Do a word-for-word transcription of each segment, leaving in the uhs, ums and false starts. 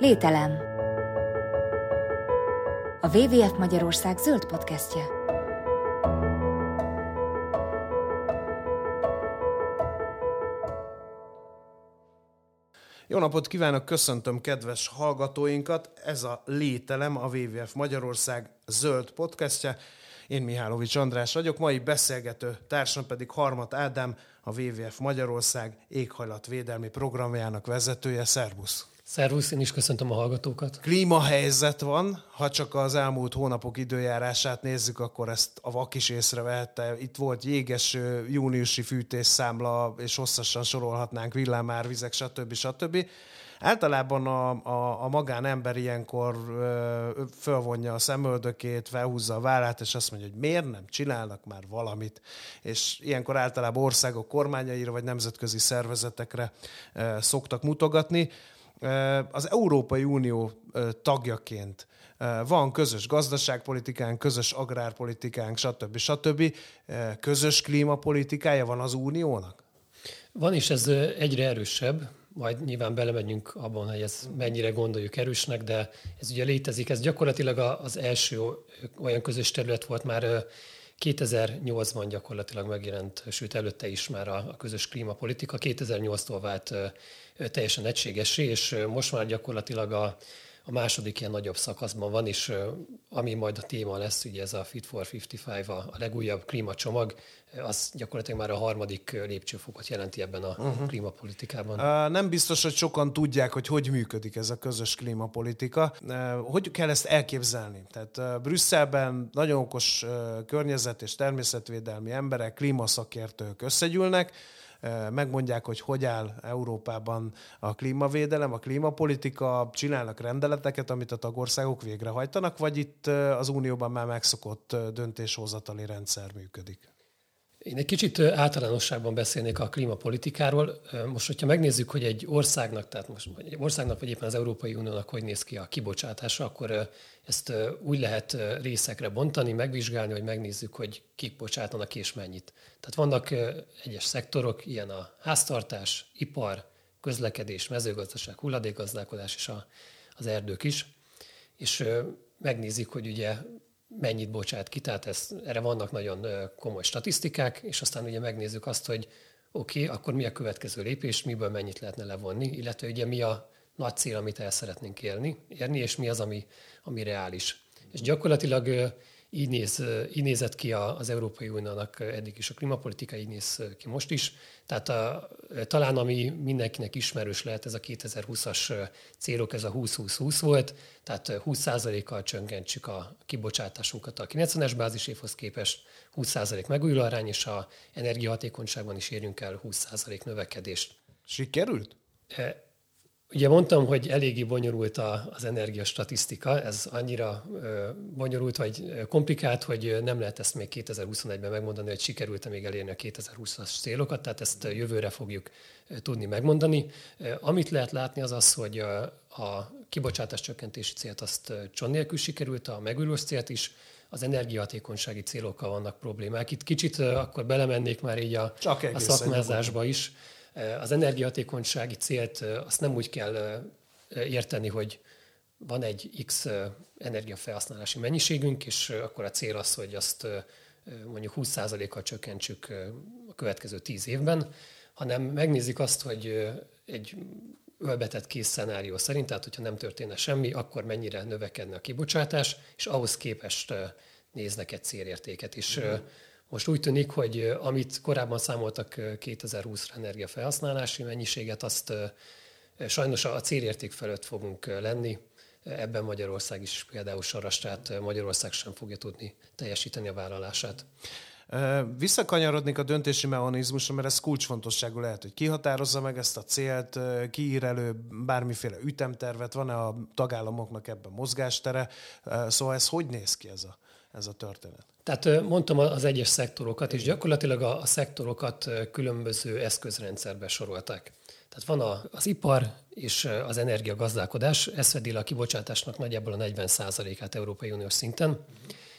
Lételem. A dupla vé dupla vé ef Magyarország zöld podcastje. Jó napot kívánok, köszöntöm kedves hallgatóinkat! Ez a Lételem, a dupla vé dupla vé ef Magyarország zöld podcastje. Én Mihálovics András vagyok, mai beszélgető társam pedig Harmat Ádám, a dupla vé dupla vé ef Magyarország éghajlatvédelmi programjának vezetője. Szervusz! Szervusz, én is köszöntöm a hallgatókat. Klímahelyzet van, ha csak az elmúlt hónapok időjárását nézzük, akkor ezt a vak is észrevehette. Itt volt jéges júniusi fűtésszámla, és hosszasan sorolhatnánk, villámárvizek, stb. stb. Általában a, a, a magánember ilyenkor ö, fölvonja a szemöldökét, felhúzza a vállát, és azt mondja, hogy miért nem csinálnak már valamit. És ilyenkor általában országok kormányaira vagy nemzetközi szervezetekre ö, szoktak mutogatni. Az Európai Unió tagjaként van közös gazdaságpolitikánk, közös agrárpolitikánk, stb. stb. Közös klímapolitikája van az Uniónak? Van, és ez egyre erősebb. Majd nyilván belemegyünk abban, hogy ez mennyire gondoljuk erősnek, de ez ugye létezik. Ez gyakorlatilag az első olyan közös terület volt már kétezer-nyolcban gyakorlatilag megjelent, sőt előtte is már a közös klímapolitika. kétezer-nyolctól vált teljesen egységessé, és most már gyakorlatilag a, a második ilyen nagyobb szakaszban van, és ami majd a téma lesz, ugye ez a Fit for ötvenöt, a legújabb klímacsomag, az gyakorlatilag már a harmadik lépcsőfokot jelenti ebben a uh-huh. klímapolitikában. Nem biztos, hogy sokan tudják, hogy hogy működik ez a közös klímapolitika. Hogy kell ezt elképzelni? Tehát Brüsszelben nagyon okos környezet- és természetvédelmi emberek, klímaszakértők összegyűlnek, megmondják, hogy hogy áll Európában a klímavédelem, a klímapolitika, csinálnak rendeleteket, amit a tagországok végrehajtanak, vagy itt az Unióban már megszokott döntéshozatali rendszer működik? Én egy kicsit általánosságban beszélnék a klímapolitikáról. Most, hogyha megnézzük, hogy egy országnak, tehát most egy országnak, vagy éppen az Európai Uniónak hogy néz ki a kibocsátása, akkor ezt úgy lehet részekre bontani, megvizsgálni, hogy megnézzük, hogy kik bocsátanak és mennyit. Tehát vannak egyes szektorok, ilyen a háztartás, ipar, közlekedés, mezőgazdaság, hulladékgazdálkodás és a, az erdők is. És megnézzük, hogy ugye mennyit bocsát ki, tehát ez, erre vannak nagyon komoly statisztikák, és aztán ugye megnézzük azt, hogy oké, okay, akkor mi a következő lépés, miből mennyit lehetne levonni, illetve ugye mi a nagy cél, amit el szeretnénk érni, érni és mi az, ami, ami reális. És gyakorlatilag így, néz, így nézett ki az Európai Uniónak eddig is a klímapolitika, így néz ki most is. Tehát a, talán ami mindenkinek ismerős lehet, ez a kétezer-húszas célok, ez a húsz húsz húsz volt, tehát húsz százalékkal csökkentsük a kibocsátásunkat a kilencvenes bázisévhoz képest, húsz százalék megújuló arány, és a energiahatékonyságban is érjünk el húsz százalék növekedést. Sikerült? E- Ugye mondtam, hogy eléggé bonyolult az energiastatisztika, ez annyira bonyolult vagy komplikált, hogy nem lehet ezt még kétezer-huszonegyben megmondani, hogy sikerült-e még elérni a kétezer-húszas célokat, tehát ezt jövőre fogjuk tudni megmondani. Amit lehet látni az az, hogy a kibocsátás csökkentési célt azt cson nélkül sikerült, a megújulós célt is, az energiahatékonysági célokkal vannak problémák. Itt kicsit akkor belemennék már így a, a szakmázásba is. Az energiahatékonysági célt azt nem úgy kell érteni, hogy van egy X energiafelhasználási mennyiségünk, és akkor a cél az, hogy azt mondjuk húsz százalékkal csökkentsük a következő tíz évben, hanem megnézzük azt, hogy egy ölbetett kész szenárió szerint, tehát hogyha nem történne semmi, akkor mennyire növekedne a kibocsátás, és ahhoz képest néznek egy célértéket is. Mm-hmm. Most úgy tűnik, hogy amit korábban számoltak kétezer-húszra energiafelhasználási mennyiséget, azt sajnos a célérték felett fogunk lenni. Ebben Magyarország is például soros, tehát Magyarország sem fogja tudni teljesíteni a vállalását. Visszakanyarodnék a döntési mechanizmusra, mert ez kulcsfontosságú lehet, hogy ki határozza meg ezt a célt, ki ír elő bármiféle ütemtervet, van-e a tagállamoknak ebben mozgástere, szóval ez hogy néz ki ez a, ez a történet? Tehát mondtam az egyes szektorokat, és gyakorlatilag a, a szektorokat különböző eszközrendszerbe sorolták. Tehát van a, az ipar és az energiagazdálkodás, ez fedi le a kibocsátásnak nagyjából a negyven százalékát Európai Uniós szinten,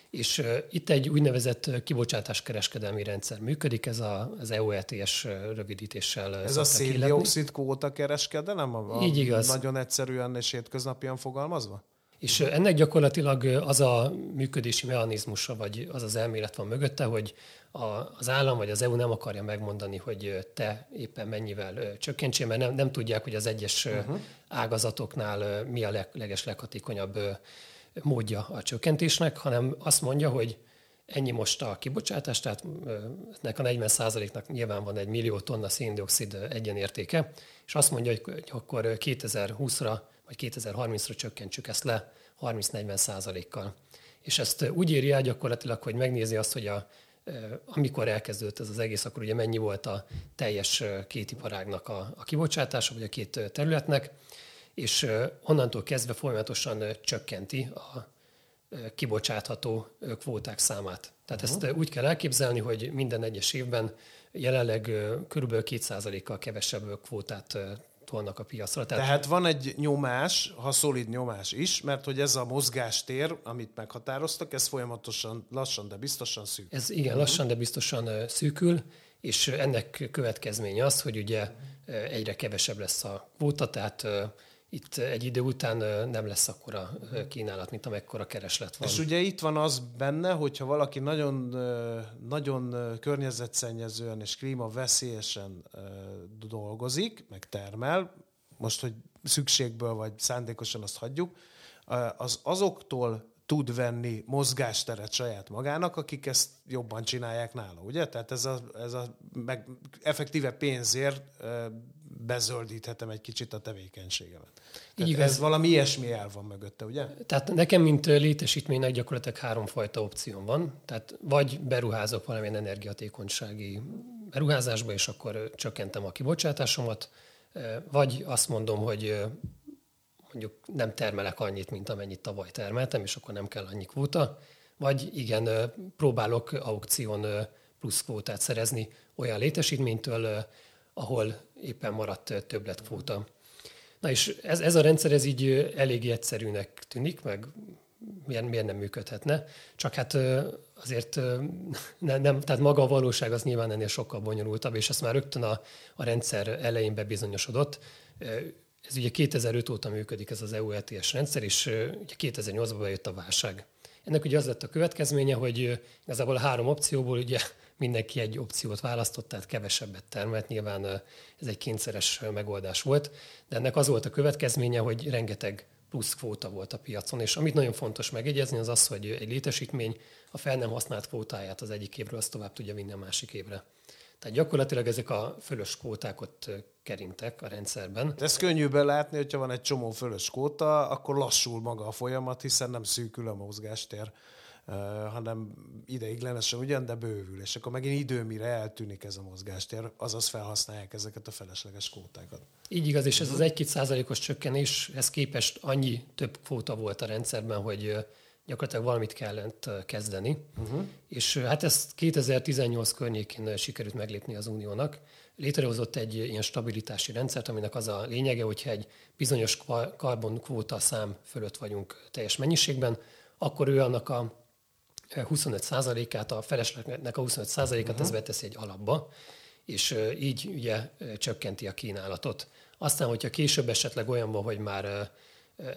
És itt egy úgynevezett kibocsátáskereskedelmi rendszer működik, ez a, az E U E T S rövidítéssel. Ez a széndioxid kvóta kereskedelem? A, így igaz. Nagyon egyszerűen és hétköznapian fogalmazva? És ennek gyakorlatilag az a működési mechanizmusa, vagy az az elmélet van mögötte, hogy a, az állam vagy az E U nem akarja megmondani, hogy te éppen mennyivel csökkentsél, mert nem, nem tudják, hogy az egyes uh-huh. ágazatoknál mi a leg, leges leghatékonyabb módja a csökkentésnek, hanem azt mondja, hogy ennyi most a kibocsátás, tehát ennek a negyven százaléknak nyilván van egy millió tonna széndioxid egyenértéke, és azt mondja, hogy akkor kétezer-húszra vagy kétezer-harmincra csökkentsük ezt le harminc-negyven százalékkal. És ezt úgy írja el gyakorlatilag, hogy megnézi azt, hogy a, amikor elkezdődött ez az egész, akkor ugye mennyi volt a teljes két iparágnak a, a kibocsátása, vagy a két területnek, és onnantól kezdve folyamatosan csökkenti a kibocsátható kvóták számát. Tehát uh-huh. ezt úgy kell elképzelni, hogy minden egyes évben jelenleg kb. két százalékkal kevesebb kvótát tolnak a piacra. Tehát, Tehát van egy nyomás, ha szolid nyomás is, mert hogy ez a mozgástér, amit meghatároztak, ez folyamatosan lassan, de biztosan szűkül. Ez igen, uh-huh. lassan, de biztosan szűkül, és ennek következménye az, hogy ugye egyre kevesebb lesz a kvóta, tehát itt egy idő után nem lesz akkora kínálat, mint amekkora kereslet van. És ugye itt van az benne, hogyha valaki nagyon, nagyon környezetszennyezően és klímaveszélyesen dolgozik, meg termel, most, hogy szükségből vagy szándékosan azt hagyjuk, az azoktól tud venni mozgásteret saját magának, akik ezt jobban csinálják nála, ugye? Tehát ez a, ez a meg effektíve pénzért bezöldíthetem egy kicsit a tevékenységemet. Tehát igaz. Ez valami ilyesmi el van mögötte, ugye? Tehát nekem, mint létesítménynek gyakorlatilag háromfajta opcióm van. Tehát vagy beruházok valamilyen energiahatékonysági beruházásba, és akkor csökkentem a kibocsátásomat, vagy azt mondom, hogy mondjuk nem termelek annyit, mint amennyit tavaly termeltem, és akkor nem kell annyi kvóta, vagy igen, próbálok aukción plusz kvótát szerezni olyan létesítménytől, ahol éppen maradt többletkvóta. Na és ez, ez a rendszer, ez így elég egyszerűnek tűnik, meg miért, miért nem működhetne, csak hát azért ne, nem, tehát maga a valóság az nyilván ennél sokkal bonyolultabb, és ezt már rögtön a, a rendszer elején bebizonyosodott. Ez ugye kétezer-öt óta működik ez az E U E T S rendszer, és ugye kétezer-nyolcban bejött a válság. Ennek ugye az lett a következménye, hogy igazából a három opcióból ugye mindenki egy opciót választott, tehát kevesebbet termelt. Nyilván ez egy kényszeres megoldás volt, de ennek az volt a következménye, hogy rengeteg plusz kvóta volt a piacon. És amit nagyon fontos megjegyezni, az az, hogy egy létesítmény a fel nem használt kvótáját az egyik évről, azt tovább tudja vinni a másik évre. Tehát gyakorlatilag ezek a fölös kvóták ott keringtek a rendszerben. Ez könnyűbben látni, hogyha van egy csomó fölös kvóta, akkor lassul maga a folyamat, hiszen nem szűkül a mozgástér, hanem ideiglenesen ugyan, de bővül. És akkor megint időmire eltűnik ez a mozgástér, azaz felhasználják ezeket a felesleges kvótákat. Így igaz, és ez az egy-két százalékos csökkenéshez képest annyi több kvóta volt a rendszerben, hogy gyakorlatilag valamit kellett kezdeni, uh-huh. és hát ezt kétezer-tizennyolc környékén sikerült meglépni az Uniónak. Létrehozott egy ilyen stabilitási rendszert, aminek az a lényege, hogyha egy bizonyos karbonkvóta szám fölött vagyunk teljes mennyiségben, akkor ő annak a huszonöt százalékát, a feleslegnek a huszonöt százalékát uh-huh. ez beteszi egy alapba, és így ugye csökkenti a kínálatot. Aztán, hogyha később esetleg olyan van, hogy már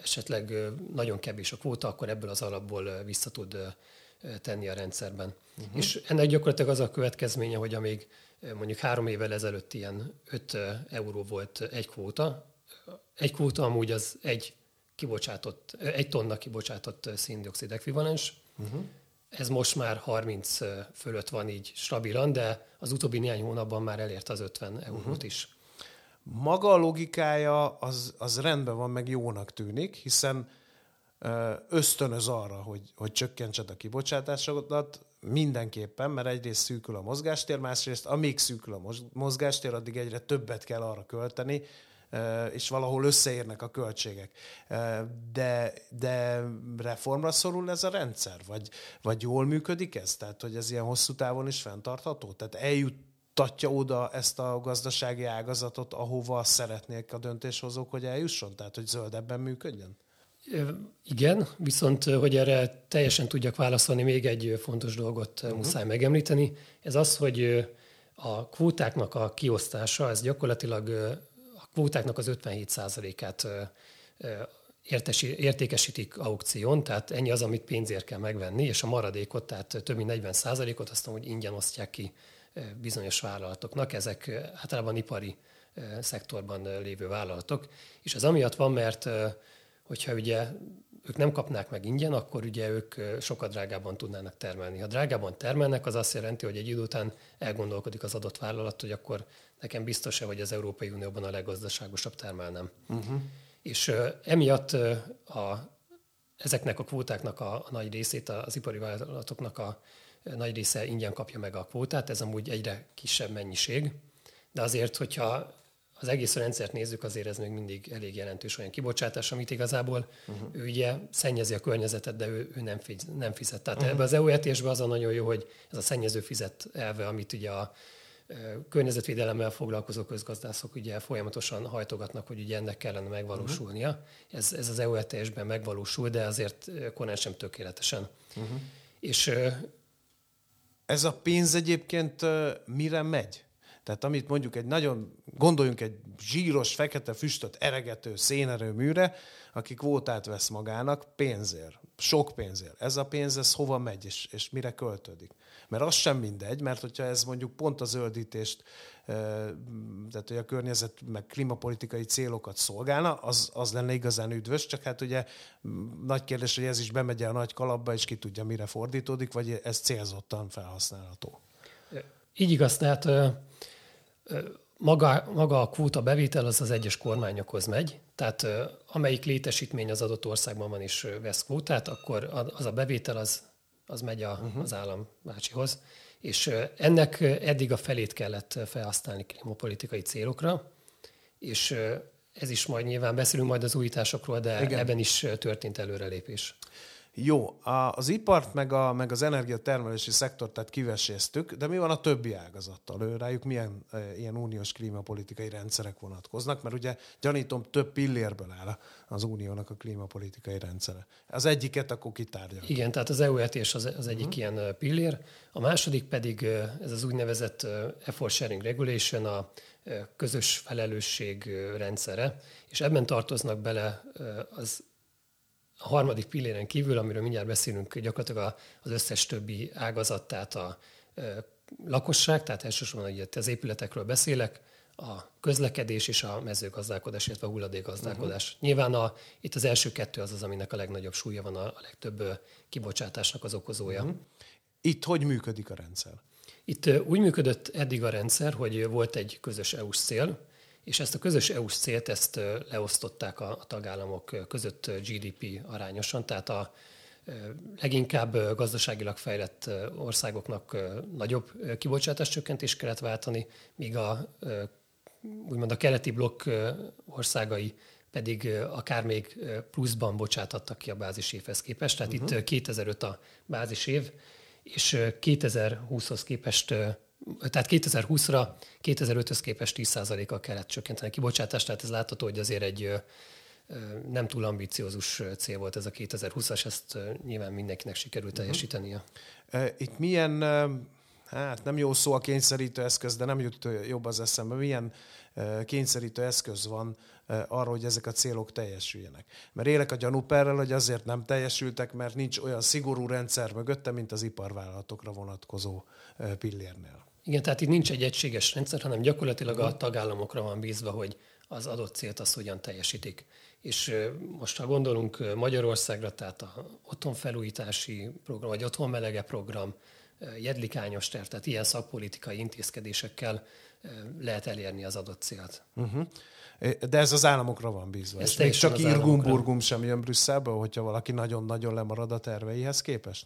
esetleg nagyon kevés a kvóta, akkor ebből az alapból vissza tud tenni a rendszerben. Uh-huh. És ennek gyakorlatilag az a következménye, hogy amíg mondjuk három évvel ezelőtt ilyen öt euró volt egy kvóta, egy kvóta amúgy az egy, kibocsátott, egy tonna kibocsátott széndioxid ekvivalens, uh-huh. ez most már harminc fölött van így stabilan, de az utóbbi néhány hónapban már elérte az ötven eurót uh-huh. is. Maga a logikája az, az rendben van, meg jónak tűnik, hiszen ösztönöz arra, hogy, hogy csökkentsed a kibocsátásodat mindenképpen, mert egyrészt szűkül a mozgástér, másrészt amíg szűkül a mozgástér, addig egyre többet kell arra költeni, és valahol összeérnek a költségek. De, de reformra szorul ez a rendszer? Vagy, vagy jól működik ez? Tehát, hogy ez ilyen hosszú távon is fenntartható? Tehát eljut tatja oda ezt a gazdasági ágazatot, ahova szeretnék a döntéshozók, hogy eljusson? Tehát, hogy zöldebben működjön? Igen, viszont hogy erre teljesen tudjak válaszolni, még egy fontos dolgot uh-huh. muszáj megemlíteni. Ez az, hogy a kvótáknak a kiosztása, ez gyakorlatilag a kvótáknak az ötvenhét százalékát értesi, értékesítik aukción, tehát ennyi az, amit pénzért kell megvenni, és a maradékot, tehát több mint negyven százalékot azt amúgy ingyen osztják ki bizonyos vállalatoknak. Ezek általában ipari szektorban lévő vállalatok. És ez amiatt van, mert hogyha ugye ők nem kapnák meg ingyen, akkor ugye ők sokkal drágábban tudnának termelni. Ha drágában termelnek, az azt jelenti, hogy egy idő után elgondolkodik az adott vállalat, hogy akkor nekem biztos-e, hogy az Európai Unióban a leggazdaságosabb termelnem. Uh-huh. És uh, emiatt uh, a, ezeknek a kvótáknak a, a nagy részét, az ipari vállalatoknak a, a nagy része ingyen kapja meg a kvótát, ez amúgy egyre kisebb mennyiség, de azért, hogyha az egész rendszert nézzük, azért ez még mindig elég jelentős olyan kibocsátás, amit igazából uh-huh. ő ugye szennyezi a környezetet, de ő, ő nem, fiz, nem fizet. Tehát uh-huh. ebbe az E U é té es-be az a nagyon jó, hogy ez a szennyező fizet elve, amit ugye a e, környezetvédelemmel foglalkozó közgazdászok ugye folyamatosan hajtogatnak, hogy ugye ennek kellene megvalósulnia. Uh-huh. Ez, ez az E U é té es-ben megvalósul, de azért korán sem tökéletesen. Uh-huh. És, e, ez a pénz egyébként mire megy? Tehát amit mondjuk egy nagyon, gondoljunk egy zsíros, fekete füstöt eregető szénerőműre, aki kvótát vesz magának pénzért, sok pénzért. Ez a pénz, ez hova megy és, és mire költődik? Mert az sem mindegy, mert hogyha ez mondjuk pont a zöldítést, tehát hogy a környezet meg klímapolitikai célokat szolgálna, az, az lenne igazán üdvös, csak hát ugye nagy kérdés, hogy ez is bemegy el a nagy kalapba, és ki tudja, mire fordítódik, vagy ez célzottan felhasználható. Így igaz, tehát maga, maga a kvóta bevétel az az egyes kormányokhoz megy, tehát amelyik létesítmény az adott országban van és vesz kvótát, akkor az a bevétel az, az megy a, uh-huh. az állambácsihoz. És ennek eddig a felét kellett felhasználni klímapolitikai célokra, és ez is majd nyilván beszélünk majd az újításokról, de igen. ebben is történt előrelépés. Jó, az ipart meg, a, meg az energiatermelési szektort tehát kiveséztük, de mi van a többi ágazattal? Ő, rájuk milyen e, ilyen uniós klímapolitikai rendszerek vonatkoznak? Mert ugye gyanítom, több pillérből áll az uniónak a klímapolitikai rendszere. Az egyiket akkor kitárgyaljuk. Igen, tehát az E U é té es az, az egyik hmm. ilyen pillér. A második pedig ez az úgynevezett effort sharing regulation, a közös felelősség rendszere, és ebben tartoznak bele az a harmadik pilléren kívül, amiről mindjárt beszélünk, gyakorlatilag az összes többi ágazat, tehát a lakosság, tehát elsősorban ugye az épületekről beszélek, a közlekedés és a mezőgazdálkodás, illetve a hulladékgazdálkodás. Uh-huh. Nyilván a, itt az első kettő az az, aminek a legnagyobb súlya van, a legtöbb kibocsátásnak az okozója. Uh-huh. Itt hogy működik a rendszer? Itt úgy működött eddig a rendszer, hogy volt egy közös é u-s cél, és ezt a közös é u-s célt, ezt leosztották a tagállamok között gé dé pé arányosan, tehát a leginkább gazdaságilag fejlett országoknak nagyobb kibocsátáscsökkentést kellett váltani, míg a, úgymond a keleti blokk országai pedig akár még pluszban bocsáthattak ki a bázisévhez képest. Tehát uh-huh. itt kétezer-öt a bázisév, és kétezer-húszhoz képest... Tehát kétezer-húszra, kétezer-öthöz képest tíz százalékkal kellett csökkenteni a kibocsátást, tehát ez látható, hogy azért egy nem túl ambiciózus cél volt ez a kétezer-húszas, ezt nyilván mindenkinek sikerült teljesítenie. Itt milyen, hát nem jó szó a kényszerítő eszköz, de nem jut jobb az eszembe, milyen kényszerítő eszköz van arra, hogy ezek a célok teljesüljenek. Mert élek a gyanúperrel, hogy azért nem teljesültek, mert nincs olyan szigorú rendszer mögötte, mint az iparvállalatokra vonatkozó pillérnél. Igen, tehát itt nincs egy egységes rendszer, hanem gyakorlatilag a tagállamokra van bízva, hogy az adott célt azt hogyan teljesítik. És most, ha gondolunk Magyarországra, tehát az otthonfelújítási program, vagy otthonmelege program, Jedlik Ányos terv, tehát ilyen szakpolitikai intézkedésekkel lehet elérni az adott célt. Uh-huh. De ez az államokra van bízva. Ez még csak irgum-burgum sem jön Brüsszelből, hogyha valaki nagyon-nagyon lemarad a terveihez képest?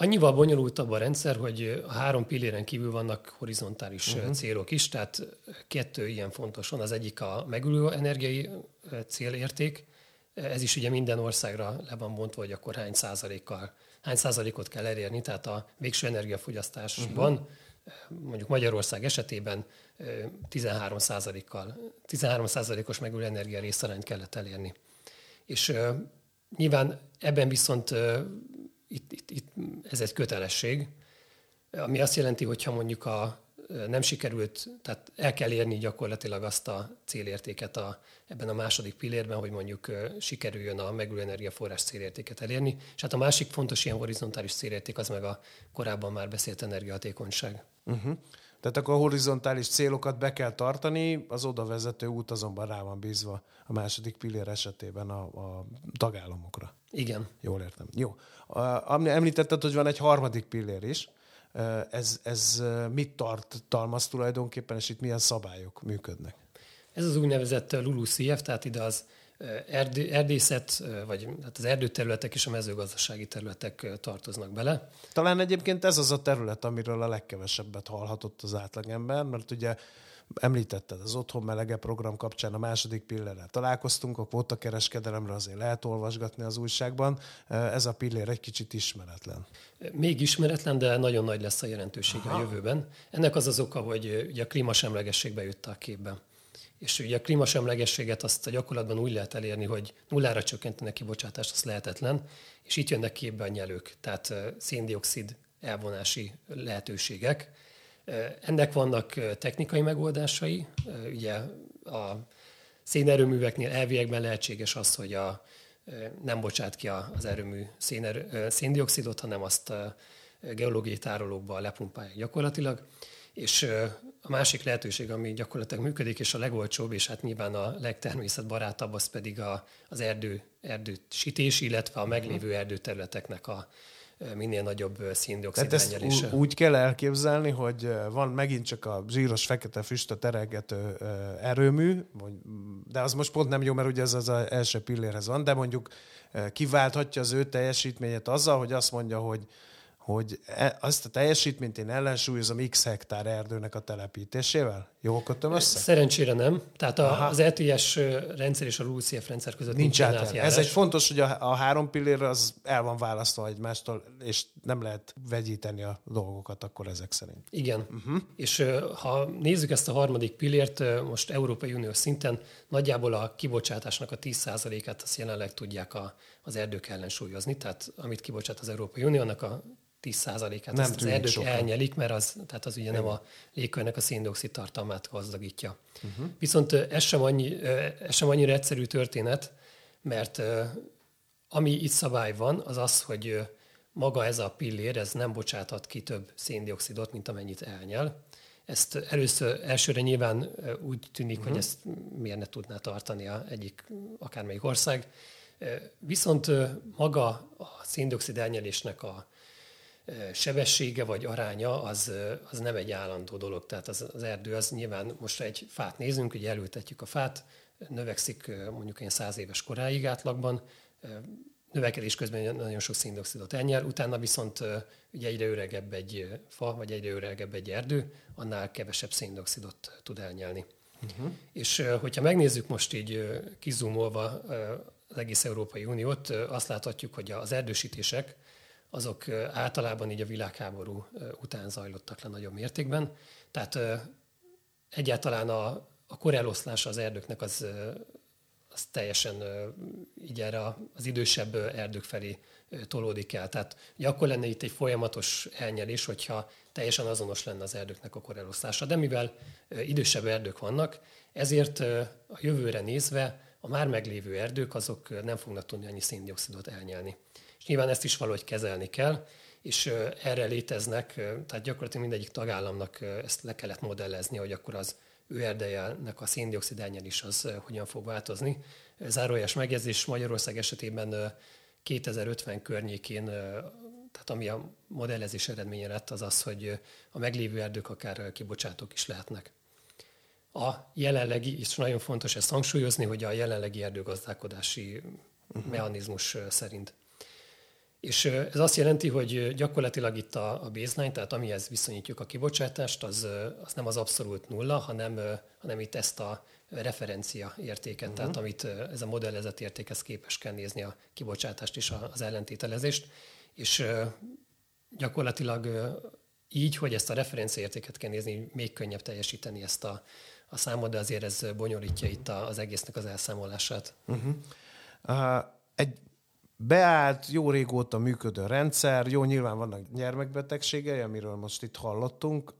Annyival bonyolultabb a rendszer, hogy a három pilléren kívül vannak horizontális uh-huh. célok is, tehát kettő ilyen fontos van. Az egyik a megújuló energiai célérték. Ez is ugye minden országra le van bontva, hogy akkor hány százalékkal, hány százalékot kell elérni, tehát a végső energiafogyasztásban uh-huh. mondjuk Magyarország esetében tizenhárom százalékkal, tizenhárom százalékos megújuló energia részarányt kellett elérni. És uh, nyilván ebben viszont uh, itt, itt, itt ez egy kötelesség, ami azt jelenti, hogyha mondjuk a nem sikerült, tehát el kell érni gyakorlatilag azt a célértéket a, ebben a második pillérben, hogy mondjuk sikerüljön a megújuló energiaforrás célértéket elérni. És hát a másik fontos ilyen horizontális célérték az meg a korábban már beszélt energiahatékonyság. Uh-huh. Tehát akkor a horizontális célokat be kell tartani, az oda vezető út azonban rá van bízva a második pillér esetében a, a tagállamokra. Igen. Jól értem. Jó. Említetted, hogy van egy harmadik pillér is. Ez, ez mit tartalmaz tulajdonképpen, és itt milyen szabályok működnek? Ez az úgynevezett LULUCF, tehát ide az erdő, erdészet, vagy hát az erdőterületek és a mezőgazdasági területek tartoznak bele. Talán egyébként ez az a terület, amiről a legkevesebbet hallhatott az átlagember, mert ugye említetted az Otthon Melege program kapcsán a második pillérrel találkoztunk, a kvótakereskedelemre azért lehet olvasgatni az újságban. Ez a pillér egy kicsit ismeretlen. Még ismeretlen, de nagyon nagy lesz a jelentősége a jövőben. Ennek az az oka, hogy ugye a klímasemlegesség bejött a képbe. És ugye a klímasemlegességet azt a gyakorlatban úgy lehet elérni, hogy nullára csökkenteni a kibocsátást, az lehetetlen, és itt jönnek képbe a nyelők, tehát szén-dioxid elvonási lehetőségek. Ennek vannak technikai megoldásai. Ugye a szénerőműveknél elviekben lehetséges az, hogy a, nem bocsát ki az erőmű szénerő, széndioxidot, hanem azt a geológiai tárolókba lepumpálják gyakorlatilag. És a másik lehetőség, ami gyakorlatilag működik, és a legolcsóbb, és hát nyilván a legtermészetbarátabb, az pedig a, az erdő, erdősítés, illetve a meglévő erdőterületeknek a minél nagyobb szén-dioxid mennyelése. Ú- úgy kell elképzelni, hogy van megint csak a zsíros fekete füstöt eregető erőmű, de az most pont nem jó, mert ugye ez az első pillérhez van, de mondjuk kiválthatja az ő teljesítményét azzal, hogy azt mondja, hogy, hogy azt a teljesítményt én ellensúlyozom x hektár erdőnek a telepítésével? Jól kötöm össze? Szerencsére nem. Tehát a, az E T S rendszer és a LULUCF rendszer között nincs átjárás. Ez egy fontos, hogy a, a három pillér az el van választva egymástól, és nem lehet vegyíteni a dolgokat akkor ezek szerint. Igen. Uh-huh. És ha nézzük ezt a harmadik pillért, most Európai Unió szinten nagyjából a kibocsátásnak a tíz százalékát azt jelenleg tudják a, az erdők ellensúlyozni. Tehát amit kibocsát az Európai Unió, annak a tíz százalékát az erdők sokan elnyelik, mert az, tehát az ugye nem a légkörnek a szén-dioxid tartalmát gazdagítja. Uh-huh. Viszont ez sem, annyi, ez sem annyira egyszerű történet, mert ami itt szabály van, az az, hogy maga ez a pillér, ez nem bocsáthat ki több szén-dioxidot, mint amennyit elnyel. Ezt először, elsőre nyilván úgy tűnik, uh-huh, hogy ezt miért ne tudná tartani a egyik, akármelyik ország. Viszont maga a szén-dioxid elnyelésnek a sebessége vagy aránya az, az nem egy állandó dolog. Tehát az, az erdő, az nyilván most egy fát nézünk, ugye elültetjük a fát, növekszik mondjuk ilyen száz éves koráig átlagban, növekedés közben nagyon sok szén-dioxidot elnyel, utána viszont ugye egyre öregebb egy fa, vagy egyre öregebb egy erdő, annál kevesebb szén-dioxidot tud elnyelni. Uh-huh. És hogyha megnézzük most így kizumolva az egész Európai Uniót, azt láthatjuk, hogy az erdősítések, azok általában így a világháború után zajlottak le nagyobb mértékben. Tehát egyáltalán a, a kor eloszlása az erdőknek az, az teljesen így erre az idősebb erdők felé tolódik el. Tehát akkor lenne itt egy folyamatos elnyelés, hogyha teljesen azonos lenne az erdőknek a kor eloszlása. De mivel idősebb erdők vannak, ezért a jövőre nézve a már meglévő erdők azok nem fognak tudni annyi szén-dioxidot elnyelni. És nyilván ezt is valahogy kezelni kell, és erre léteznek, tehát gyakorlatilag mindegyik tagállamnak ezt le kellett modellezni, hogy akkor az ő erdejének a szén-dioxid elnyelés az hogyan fog változni. Zárójeles megjegyzés, Magyarország esetében kétezer-ötven környékén, tehát ami a modellezés eredménye lett, az az, hogy a meglévő erdők akár kibocsátók is lehetnek. A jelenlegi, és nagyon fontos ezt hangsúlyozni, hogy a jelenlegi erdőgazdálkodási uh-huh. mechanizmus szerint. És ez azt jelenti, hogy gyakorlatilag itt a, a baseline, tehát amihez viszonyítjuk a kibocsátást, az, az nem az abszolút nulla, hanem, hanem itt ezt a referencia értéket, uh-huh. tehát amit ez a modellezett értékhez képes kell nézni a kibocsátást és az ellentételezést. És gyakorlatilag így, hogy ezt a referencia értéket kell nézni, még könnyebb teljesíteni ezt a, a számot, de azért ez bonyolítja itt az egésznek az elszámolását. Uh-huh. egy beállt, jó régóta működő rendszer, jó, nyilván vannak gyermekbetegségei, amiről most itt hallottunk,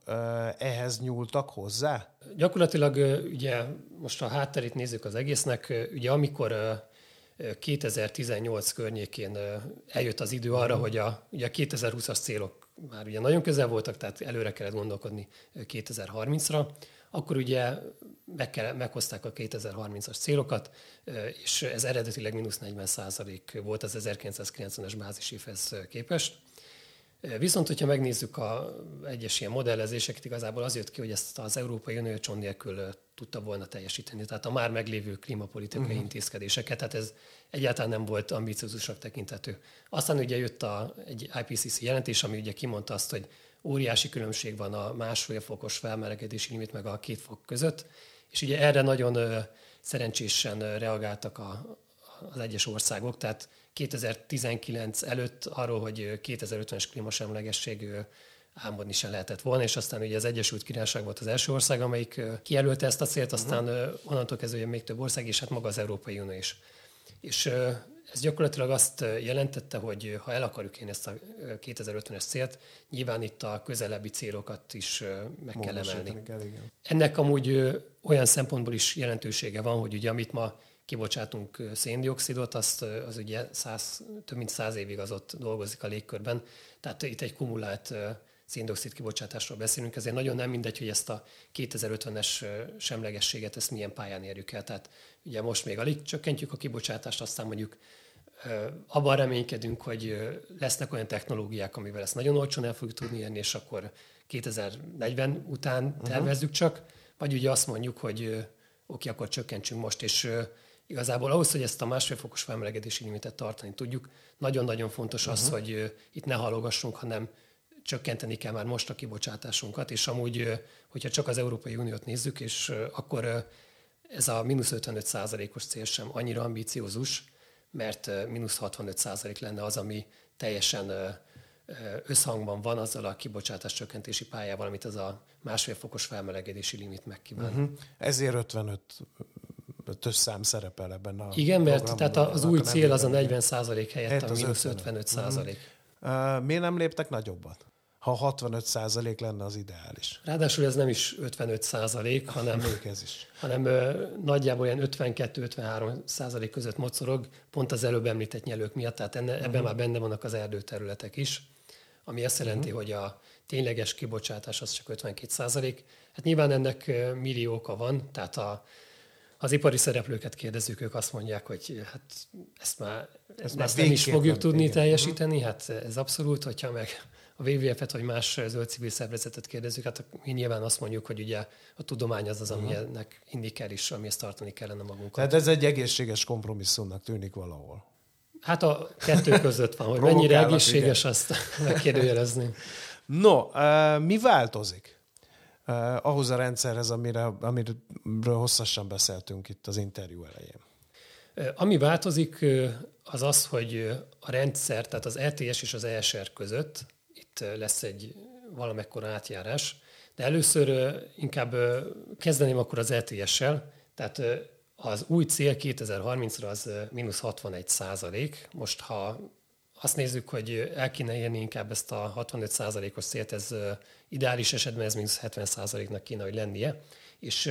ehhez nyúltak hozzá? Gyakorlatilag ugye most a hátterét nézzük az egésznek, ugye amikor kétezer-tizennyolc környékén eljött az idő arra, hogy a, ugye a kétezer-húszas célok már ugye nagyon közel voltak, tehát előre kellett gondolkodni kétezer-harmincra, akkor ugye meg kell, meghozták a kétezer-harmincas célokat, és ez eredetileg mínusz negyven százalék volt az ezerkilencszázkilencvenes bázis évhez képest. Viszont, hogyha megnézzük a egyes ilyen modellezéseket, igazából az jött ki, hogy ezt az Európai Unió csont nélkül tudta volna teljesíteni. Tehát a már meglévő klímapolitikai uh-huh. intézkedéseket, tehát ez egyáltalán nem volt ambiciózusnak tekinthető. Aztán ugye jött a, egy I P C C jelentés, ami ugye kimondta azt, hogy óriási különbség van a másfél fokos felmelegedési limit meg a két fok között, és ugye erre nagyon ö, szerencsésen reagáltak a, az egyes országok, tehát kétezer-tizenkilenc előtt arról, hogy kétezer-ötvenes klímasemlegesség álmodni sem lehetett volna, és aztán ugye az Egyesült Királyság volt az első ország, amelyik kijelölte ezt a célt, aztán uh-huh. onnantól kezdve még több ország, és hát maga az Európai Unió is. És ö, ez gyakorlatilag azt jelentette, hogy ha el akarjuk én ezt a kétezer-ötvenes célt, nyilván itt a közelebbi célokat is meg Módosítani kell emelni. Kell, igen. Ennek amúgy olyan szempontból is jelentősége van, hogy ugye amit ma kibocsátunk széndioxidot, azt, az ugye száz, több mint száz évig az ott dolgozik a légkörben. Tehát itt egy kumulált széndioxid kibocsátásról beszélünk, ezért nagyon nem mindegy, hogy ezt a kétezer-ötvenes semlegességet, ezt milyen pályán érjük el. Tehát ugye most még alig csökkentjük a kibocsátást, aztán mondjuk abban reménykedünk, hogy lesznek olyan technológiák, amivel ezt nagyon olcsón el fogjuk tudni érni, és akkor kétezer-negyven után tervezzük csak, vagy ugye azt mondjuk, hogy oké, akkor csökkentsünk most, és igazából ahhoz, hogy ezt a másfél fokos felmelegedési limitet tartani tudjuk, nagyon-nagyon fontos az, uh-huh. hogy itt ne halogassunk, hanem csökkenteni kell már most a kibocsátásunkat, és amúgy, hogyha csak az Európai Uniót nézzük, és akkor ez a mínusz ötvenöt százalékos cél sem annyira ambiciózus, mert mínusz hatvanöt százalék lenne az, ami teljesen összhangban van azzal a kibocsátás csökkentési pályával, amit az a másfél fokos felmelegedési limit megkíván. Uh-huh. Ezért ötvenötös szám szerepel ebben a Igen, mert tehát az új cél az a negyven százalék helyett a mínusz ötvenöt százalék. Uh, miért nem léptek nagyobbat? Ha hatvanöt százalék lenne az ideális. Ráadásul ez nem is ötvenöt százalék, hanem, hanem ö, nagyjából olyan ötvenkettő-ötvenhárom százalék között mocorog, pont az előbb említett nyelők miatt, tehát enne, ebben uh-huh. már benne vannak az erdőterületek is, ami azt jelenti, uh-huh. hogy a tényleges kibocsátás az csak ötvenkét százalék. Hát nyilván ennek millió oka van, tehát a Az ipari szereplőket kérdezzük, ők azt mondják, hogy hát ezt már, ez ezt már nem is fogjuk nem, tudni igen. teljesíteni, hát ez abszolút, hogyha meg a W W F-et vagy más zöld civil szervezetet kérdezzük, hát mi nyilván azt mondjuk, hogy ugye a tudomány az az, ami uh-huh. ennek inni kell is, ami ezt tartani kellene magunkat. Tehát ez egy egészséges kompromisszumnak tűnik valahol. Hát a kettő között van, hogy mennyire egészséges igen. azt megkérdőjelezni. No, uh, mi változik? Uh, ahhoz a rendszerhez, amire, amiről hosszasan beszéltünk itt az interjú elején. Uh, ami változik, az az, hogy a rendszer, tehát az E T S és az E S R között itt lesz egy valamekkora átjárás, de először uh, inkább uh, kezdeném akkor az E T S-sel, tehát uh, az új cél kétezer-harmincra az uh, mínusz hatvanegy százalék. Most ha azt nézzük, hogy el kéne érni inkább ezt a hatvanöt százalékos célt, ez ideális esetben ez mínusz hetven százaléknak kéne, hogy lennie. És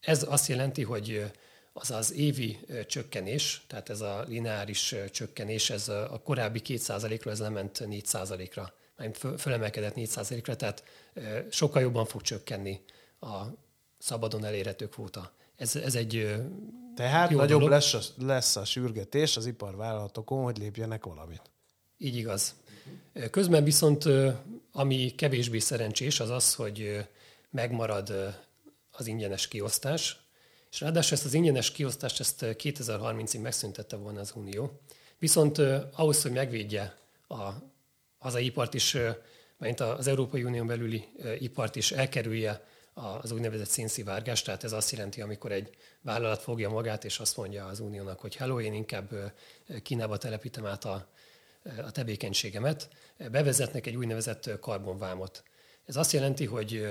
ez azt jelenti, hogy az az évi csökkenés, tehát ez a lineáris csökkenés, ez a korábbi két százalékról ez lement négy százalékra, fölemelkedett négy százalékra, tehát sokkal jobban fog csökkenni a szabadon elérhető kvóta. Ez, ez egy Tehát jó nagyobb lesz a, lesz a sürgetés az iparvállalatokon, hogy lépjenek valamit. Így igaz. Közben viszont ami kevésbé szerencsés, az az, hogy megmarad az ingyenes kiosztás, és ráadásul ezt az ingyenes kiosztást ezt kétezer-harmincig megszüntette volna az Unió. Viszont ahhoz, hogy megvédje a hazai ipart is, mint az Európai Unión belüli ipart is elkerülje az úgynevezett szénszivárgás, tehát ez azt jelenti, amikor egy vállalat fogja magát, és azt mondja az Uniónak, hogy hello, én inkább Kínába telepítem át a, a tevékenységemet, bevezetnek egy úgynevezett karbonvámot. Ez azt jelenti, hogy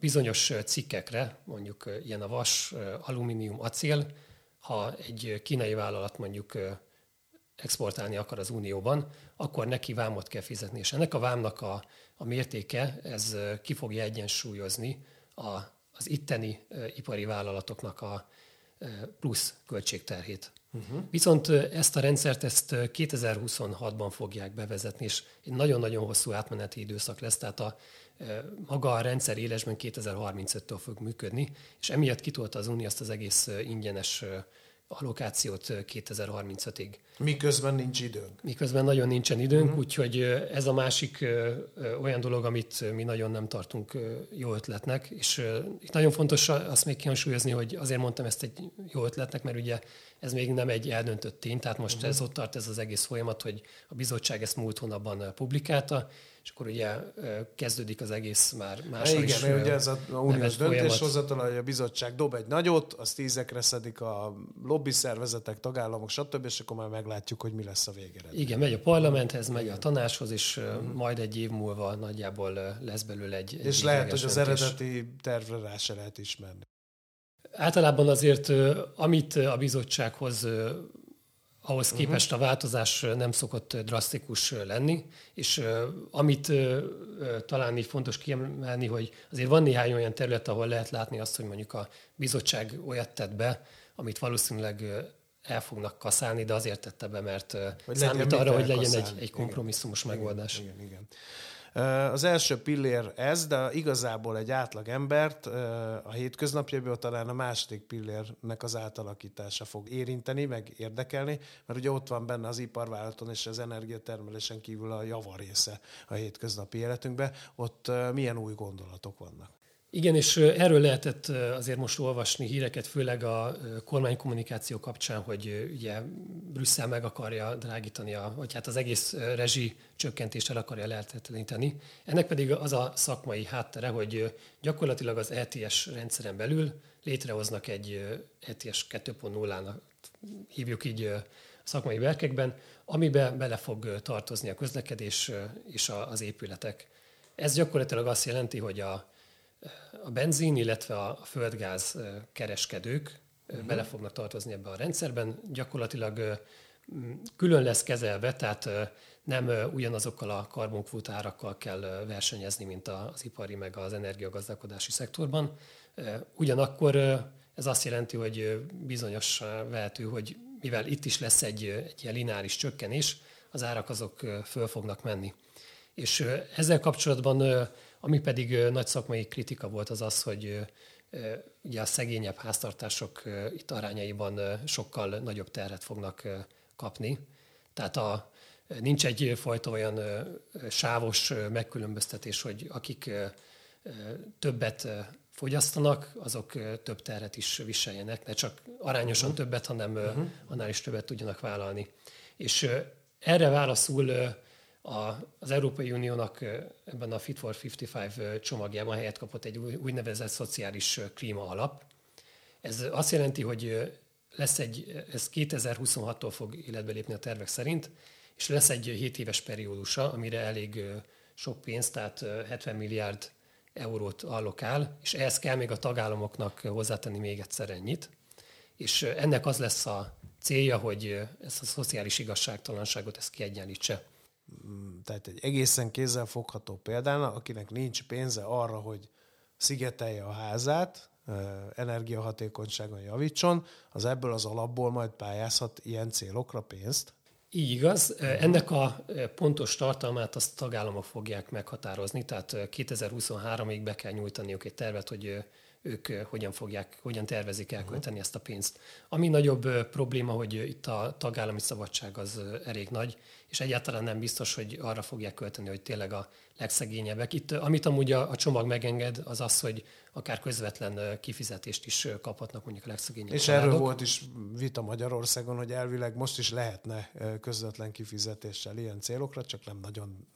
bizonyos cikkekre, mondjuk ilyen a vas, alumínium, acél, ha egy kínai vállalat mondjuk exportálni akar az Unióban, akkor neki vámot kell fizetni. És ennek a vámnak a, a mértéke, ez ki fogja egyensúlyozni a, az itteni ipari vállalatoknak a plusz költségterhét. Uh-huh. Viszont ezt a rendszert ezt kétezer-huszonhatban fogják bevezetni, és egy nagyon-nagyon hosszú átmeneti időszak lesz, tehát a, maga a rendszer élesben kétezer-harmincöttől fog működni, és emiatt kitolta az Unió azt az egész ingyenes allokációt kétezer-harmincötig. Miközben nincs időnk. Miközben nagyon nincsen időnk, uh-huh. úgyhogy ez a másik olyan dolog, amit mi nagyon nem tartunk jó ötletnek, és itt nagyon fontos azt még kihangsúlyozni, hogy azért mondtam ezt egy jó ötletnek, mert ugye ez még nem egy eldöntött tény, tehát most uh-huh. ez ott tart ez az egész folyamat, hogy a bizottság ezt múlt hónapban publikálta, és akkor ugye kezdődik az egész már máshol is. Igen, ugye ez a uniós döntéshozatal, hogy a bizottság dob egy nagyot, azt tízekre szedik a lobby szervezetek, tagállamok, stb., és akkor már meglátjuk, hogy mi lesz a végeredmény. Igen, megy a parlamenthez, megy igen. a tanácshoz, és uh-huh. majd egy év múlva nagyjából lesz belőle egy... És egy lehet, hogy az eredeti tervre rá se lehet ismerni. Általában azért, amit a bizottsághoz... ahhoz képest a változás nem szokott drasztikus lenni, és amit talán így fontos kiemelni, hogy azért van néhány olyan terület, ahol lehet látni azt, hogy mondjuk a bizottság olyat tett be, amit valószínűleg el fognak kaszálni, de azért tette be, mert hogy számít arra, hogy legyen egy, egy kompromisszumos igen, megoldás. Igen, igen. Az első pillér ez, de igazából egy átlag embert a hétköznapjaiból talán a második pillérnek az átalakítása fog érinteni, meg érdekelni, mert ugye ott van benne az iparvállalaton és az energiatermelésen kívül a java része a hétköznapi életünkben. Ott milyen új gondolatok vannak? Igen, és erről lehetett azért most olvasni híreket, főleg a kormánykommunikáció kapcsán, hogy ugye Brüsszel meg akarja drágítani, a, vagy hát az egész rezsi csökkentést el akarja lehetetleníteni. Ennek pedig az a szakmai háttere, hogy gyakorlatilag az é té es rendszeren belül létrehoznak egy é té es kettő pont nullának, hívjuk így a szakmai berkekben, amiben bele fog tartozni a közlekedés és az épületek. Ez gyakorlatilag azt jelenti, hogy a A benzin, illetve a földgáz kereskedők uh-huh. bele fognak tartozni ebbe a rendszerben. Gyakorlatilag külön lesz kezelve, tehát nem ugyanazokkal a karbonkvóta árakkal kell versenyezni, mint az ipari meg az energiagazdálkodási szektorban. Ugyanakkor ez azt jelenti, hogy bizonyos vehető, hogy mivel itt is lesz egy, egy ilyen lineáris csökkenés, az árak azok föl fognak menni. És ezzel kapcsolatban... Ami pedig nagy szakmai kritika volt az az, hogy ugye a szegényebb háztartások itt arányaiban sokkal nagyobb terhet fognak kapni. Tehát a, nincs egyfajta olyan sávos megkülönböztetés, hogy akik többet fogyasztanak, azok több terhet is viseljenek, ne csak arányosan uh-huh. többet, hanem uh-huh. annál is többet tudjanak vállalni. És erre válaszul... A, az Európai Uniónak ebben a Fit for ötvenöt csomagjában helyet kapott egy úgynevezett szociális klíma alap. Ez azt jelenti, hogy lesz egy, ez kétezer-huszonhattól fog életbe lépni a tervek szerint, és lesz egy hét éves periódusa, amire elég sok pénzt, tehát hetven milliárd eurót allokál, és ehhez kell még a tagállamoknak hozzátenni még egyszer ennyit. És ennek az lesz a célja, hogy ezt a szociális igazságtalanságot ezt kiegyenlítse. Tehát egy egészen kézzelfogható példán, akinek nincs pénze arra, hogy szigetelje a házát, energiahatékonyságon javítson, az ebből az alapból majd pályázhat ilyen célokra pénzt. Így igaz. Ennek a pontos tartalmát azt tagállamok fogják meghatározni, tehát kétezer-huszonháromig be kell nyújtaniuk egy tervet, hogy ők hogyan fogják, hogyan tervezik elkölteni ezt a pénzt. Ami nagyobb probléma, hogy itt a tagállami szabadság az elég nagy, és egyáltalán nem biztos, hogy arra fogják költeni, hogy tényleg a legszegényebbek. Itt, amit amúgy a, a csomag megenged, az az, hogy akár közvetlen kifizetést is kaphatnak mondjuk a legszegényebb És családok. Erről volt is vita Magyarországon, hogy elvileg most is lehetne közvetlen kifizetéssel ilyen célokra, csak nem nagyon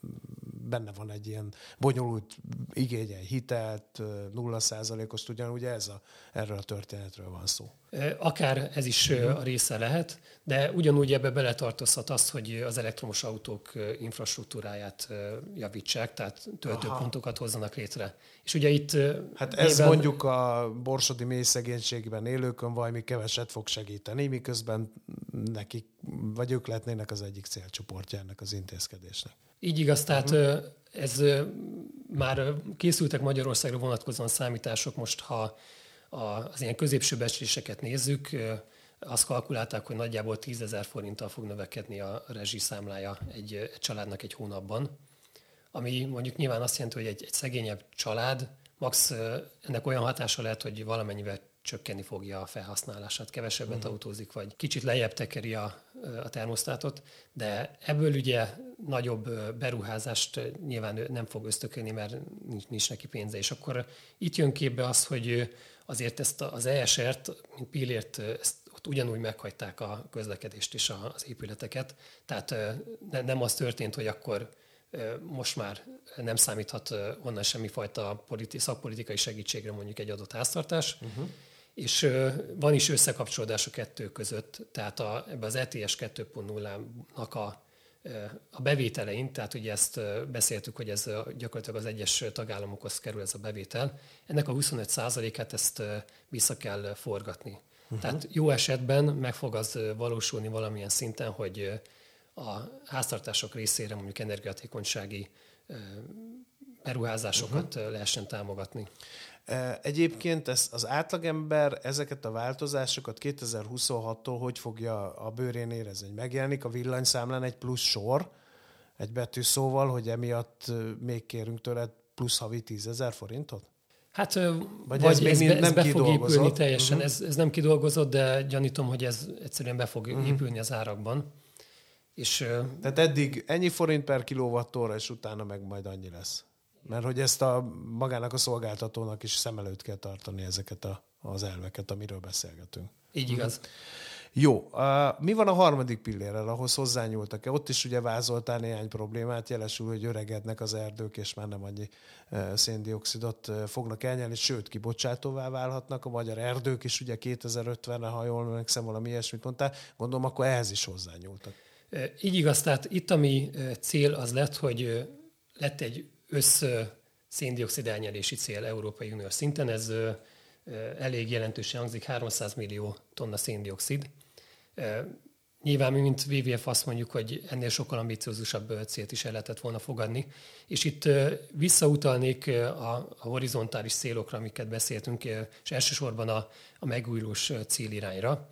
benne van egy ilyen bonyolult igénye hitelt, nulla százalékos, ugyanúgy ez a, erről a történetről van szó. Akár ez is a része lehet, de ugyanúgy ebbe beletartozhat az, hogy az elektromos autók infrastruktúráját javítsák, tehát töltőpontokat hozzanak létre. És ugye itt... Hát ez éven... mondjuk a borsodi mély szegénységben élőkön valami keveset fog segíteni, miközben nekik, vagy ők lehetnének az egyik célcsoportja ennek az intézkedésnek. Így igaz, tehát uh-huh. ez már készültek Magyarországra vonatkozóan számítások most, ha az ilyen középső becsléseket nézzük, azt kalkulálták, hogy nagyjából tízezer forinttal fog növekedni a rezsiszámlája egy, egy családnak egy hónapban, ami mondjuk nyilván azt jelenti, hogy egy, egy szegényebb család, max ennek olyan hatása lehet, hogy valamennyivel csökkenni fogja a felhasználását, kevesebbet uh-huh. autózik, vagy kicsit lejjebb tekeri a, a termosztátot, de ebből ugye nagyobb beruházást nyilván nem fog ösztökölni, mert nincs, nincs neki pénze. És akkor itt jön képbe az, hogy azért ezt az é es er-t, mint pillért, ezt ott ugyanúgy meghagyták a közlekedést és az épületeket. Tehát ne, nem az történt, hogy akkor most már nem számíthat onnan semmifajta politi- szakpolitikai segítségre mondjuk egy adott háztartás, uh-huh. és van is összekapcsolódás a kettő között, tehát a, ebbe az E T S kettő pont nullának a, a bevételein, tehát ugye ezt beszéltük, hogy ez gyakorlatilag az egyes tagállamokhoz kerül ez a bevétel, ennek a huszonöt százalékát ezt vissza kell forgatni. Uh-huh. Tehát jó esetben meg fog az valósulni valamilyen szinten, hogy a háztartások részére mondjuk energiahatékonysági beruházásokat uh-huh. lehessen támogatni. Egyébként ez, az átlagember ezeket a változásokat kétezer-huszonhattól hogy fogja a bőrén érezni? Megjelenik a villanyszámlán egy plusz sor, egy betű szóval, hogy emiatt még kérünk tőled plusz havi tízezer forintot? Hát vagy, vagy ez, ez, be, nem ez be fog épülni teljesen. Uh-huh. Ez, ez nem kidolgozott, de gyanítom, hogy ez egyszerűen be fog uh-huh. épülni az árakban. És, tehát eddig ennyi forint per kilowattóra, és utána meg majd annyi lesz. Mert hogy ezt a magának a szolgáltatónak is szem előtt kell tartani ezeket a, az elveket, amiről beszélgetünk. Így igaz. Jó. A, mi van a harmadik pillérrel? Ahhoz hozzányúltak-e? Ott is ugye vázoltál néhány problémát, jelesül, hogy öregednek az erdők, és már nem annyi széndioxidot fognak elnyelni, sőt, kibocsátóvá válhatnak a magyar erdők is, ugye kétezer-ötvenre, ha jól emlékszem, valami ilyesmit mondtál, gondolom, akkor ehhez is hozzányúltak. Így igaz, tehát itt a mi cél az lett, hogy lett egy össz széndioxid elnyelési cél Európai Unió szinten, ez elég jelentősen hangzik, háromszáz millió tonna széndioxid. Nyilván mi, mint dupla vé dupla vé ef azt mondjuk, hogy ennél sokkal ambiciózusabb célt is el lehetett volna fogadni, és itt visszautalnék a horizontális célokra, amiket beszéltünk, és elsősorban a, a megújulós célirányra.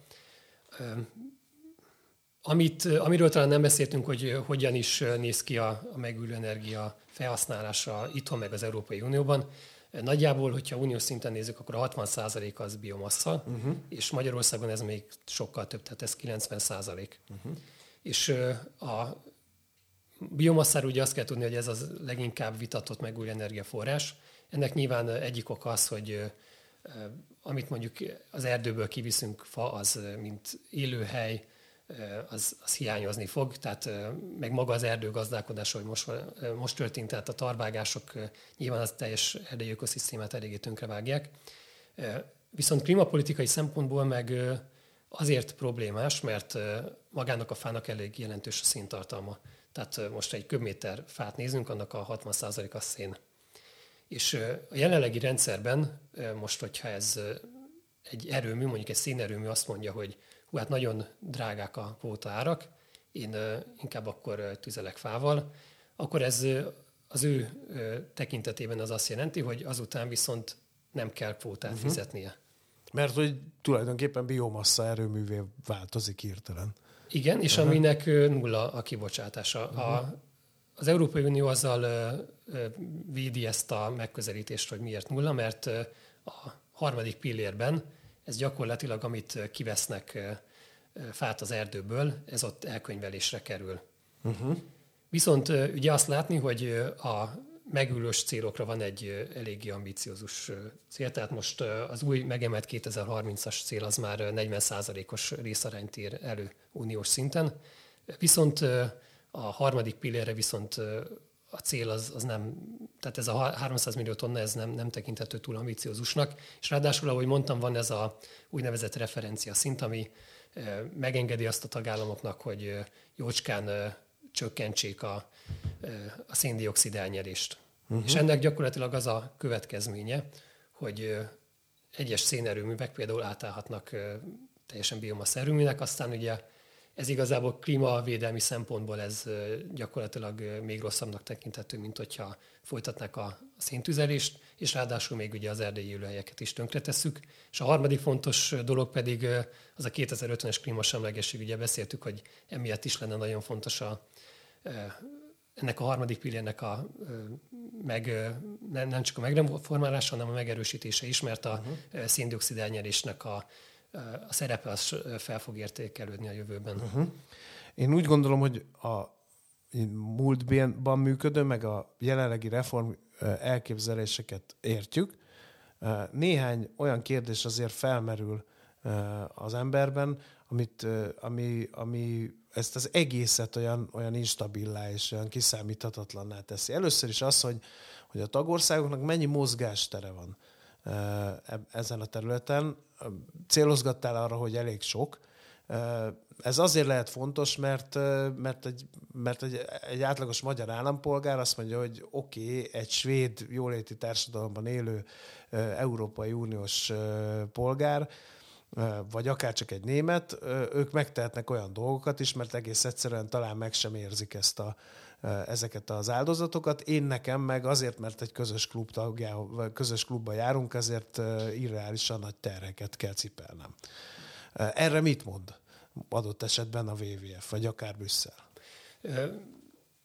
Amit, amiről talán nem beszéltünk, hogy hogyan is néz ki a, a megújuló energia felhasználása itthon meg az Európai Unióban. Nagyjából, hogyha uniós szinten nézzük, akkor a hatvan százalék az biomassa, uh-huh. és Magyarországon ez még sokkal több, tehát ez kilencven százalék. Uh-huh. És a biomasszáról ugye azt kell tudni, hogy ez az leginkább vitatott megújuló energiaforrás. Ennek nyilván egyik oka az, hogy amit mondjuk az erdőből kiviszünk fa, az mint élőhely, Az, az hiányozni fog, tehát meg maga az erdőgazdálkodás, hogy most, most történt, tehát a tarvágások nyilván az teljes erdei ökoszisztémát eléggé tönkrevágják. Viszont klímapolitikai szempontból meg azért problémás, mert magának a fának elég jelentős a széntartalma. Tehát most egy köbméter fát nézünk, annak a hatvan százaléka szén. És a jelenlegi rendszerben most, hogyha ez egy erőmű, mondjuk egy szénerőmű azt mondja, hogy hú, hát nagyon drágák a kvóta árak, én inkább akkor tüzelek fával, akkor ez az ő tekintetében az azt jelenti, hogy azután viszont nem kell kvótát uh-huh. fizetnie. Mert hogy tulajdonképpen biomassa erőművé változik hirtelen. Igen, és uh-huh. aminek nulla a kibocsátása. Uh-huh. A, az Európai Unió azzal védi ezt a megközelítést, hogy miért nulla, mert a harmadik pillérben ez gyakorlatilag, amit kivesznek fát az erdőből, ez ott elkönyvelésre kerül. Uh-huh. Viszont ugye azt látni, hogy a megújulós célokra van egy eléggé ambiciózus cél, tehát most az új megemelt kétezer-harmincas cél az már negyven százalékos részarányt ír elő uniós szinten, viszont a harmadik pillérre viszont a cél az, az nem, tehát ez a háromszáz millió tonna, ez nem, nem tekinthető túl ambiciózusnak, és ráadásul, ahogy mondtam, van ez a úgynevezett referencia szint, ami megengedi azt a tagállamoknak, hogy jócskán csökkentsék a, a szén-dioxid elnyerést. Uh-huh. És ennek gyakorlatilag az a következménye, hogy egyes szénerőművek például átállhatnak teljesen biomasz erőműnek, aztán ugye ez igazából klímavédelmi szempontból ez gyakorlatilag még rosszabbnak tekinthető, mint hogyha folytatnák a széntüzelést, és ráadásul még ugye az erdélyi élőhelyeket is tönkretesszük. És a harmadik fontos dolog pedig az a kétezer-ötvenes klímasemlegesség, ugye beszéltük, hogy emiatt is lenne nagyon fontos a, ennek a harmadik pillérnek a meg, nem csak a megreformálása, hanem a megerősítése is, mert a uh-huh. szén-dioxid elnyerésnek a a szerepe az fel fog értékelődni a jövőben. Uh-huh. Én úgy gondolom, hogy a múltban működő, meg a jelenlegi reform elképzeléseket értjük. Néhány olyan kérdés azért felmerül az emberben, amit, ami, ami ezt az egészet olyan, olyan instabillá és olyan kiszámíthatatlanná teszi. Először is az, hogy, hogy a tagországoknak mennyi mozgástere van ezen a területen. Célozgattál arra, hogy elég sok. Ez azért lehet fontos, mert, mert, egy, mert egy, egy átlagos magyar állampolgár azt mondja, hogy oké, okay, egy svéd jóléti társadalomban élő Európai Uniós polgár, vagy akár csak egy német, ők megtehetnek olyan dolgokat is, mert egész egyszerűen talán meg sem érzik ezt a ezeket az áldozatokat. Én nekem meg azért, mert egy közös klub tagjá, közös klubba járunk, ezért irreálisan nagy terheket kell cipelnem. Erre mit mond adott esetben a dupla vé dupla vé ef, vagy akár Brüsszel?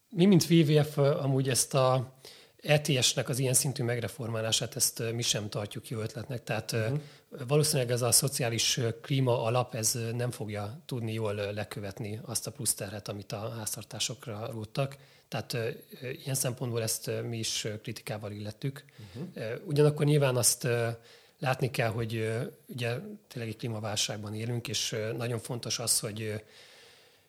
Mi, mint dupla vé dupla vé ef, amúgy ezt a é té esnek az ilyen szintű megreformálását, ezt mi sem tartjuk jó ötletnek. Tehát uh-huh. valószínűleg ez a szociális klíma alap, ez nem fogja tudni jól lekövetni azt a plusz terhet, amit a háztartásokra róttak. Tehát ilyen szempontból ezt mi is kritikával illettük. Uh-huh. Ugyanakkor nyilván azt látni kell, hogy ugye tényleg egy klímaválságban élünk, és nagyon fontos az, hogy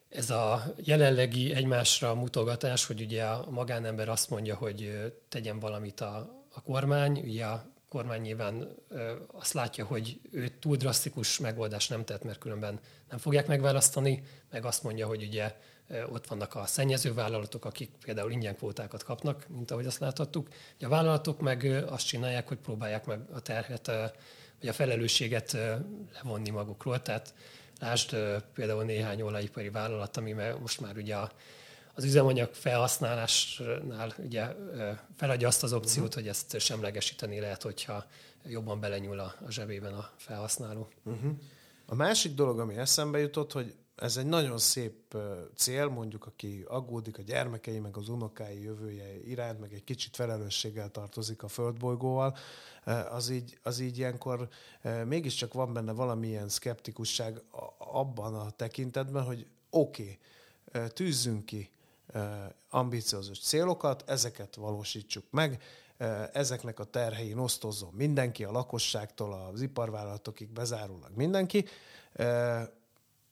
ez a jelenlegi egymásra mutogatás, hogy ugye a magánember azt mondja, hogy tegyen valamit a, a kormány, ugye a kormány nyilván ö, azt látja, hogy ő túl drasztikus megoldást nem tett, mert különben nem fogják megválasztani, meg azt mondja, hogy ugye ö, ott vannak a szennyezővállalatok, akik például ingyen kvótákat kapnak, mint ahogy azt láthattuk. Ugye a vállalatok meg azt csinálják, hogy próbálják meg a terhet, ö, vagy a felelősséget ö, levonni magukról, tehát lásd például néhány olajipari vállalat, ami most már ugye az üzemanyag felhasználásnál ugye feladja azt az opciót, uh-huh. hogy ezt semlegesíteni lehet, hogyha jobban belenyúl a zsebében a felhasználó. Uh-huh. A másik dolog, ami eszembe jutott, hogy ez egy nagyon szép cél, mondjuk aki aggódik a gyermekei, meg az unokái jövője iránt, meg egy kicsit felelősséggel tartozik a földbolygóval, az így, az így ilyenkor mégiscsak van benne valamilyen szkeptikusság abban a tekintetben, hogy oké, okay, tűzzünk ki ambiciózus célokat, ezeket valósítsuk meg, ezeknek a terhein osztozzon mindenki, a lakosságtól az iparvállalatokig bezárólag mindenki.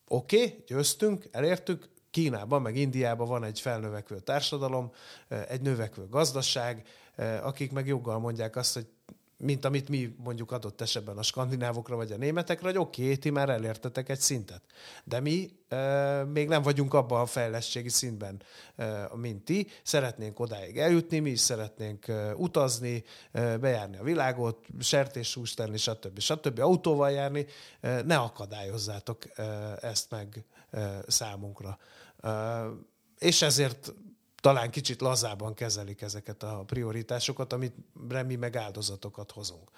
Oké, okay, győztünk, elértük, Kínában meg Indiában van egy felnövekvő társadalom, egy növekvő gazdaság, akik meg joggal mondják azt, hogy mint amit mi mondjuk adott esetben a skandinávokra vagy a németekre, hogy oké, okay, ti már elértetek egy szintet. De mi e, még nem vagyunk abban a fejlesztségi szintben, e, mint ti. Szeretnénk odáig eljutni, mi is szeretnénk e, utazni, e, bejárni a világot, sertéshúst tenni, stb. stb. Autóval járni. E, ne akadályozzátok e, ezt meg e, számunkra. E, és ezért talán kicsit lazában kezelik ezeket a prioritásokat, amit mi meg áldozatokat hozunk.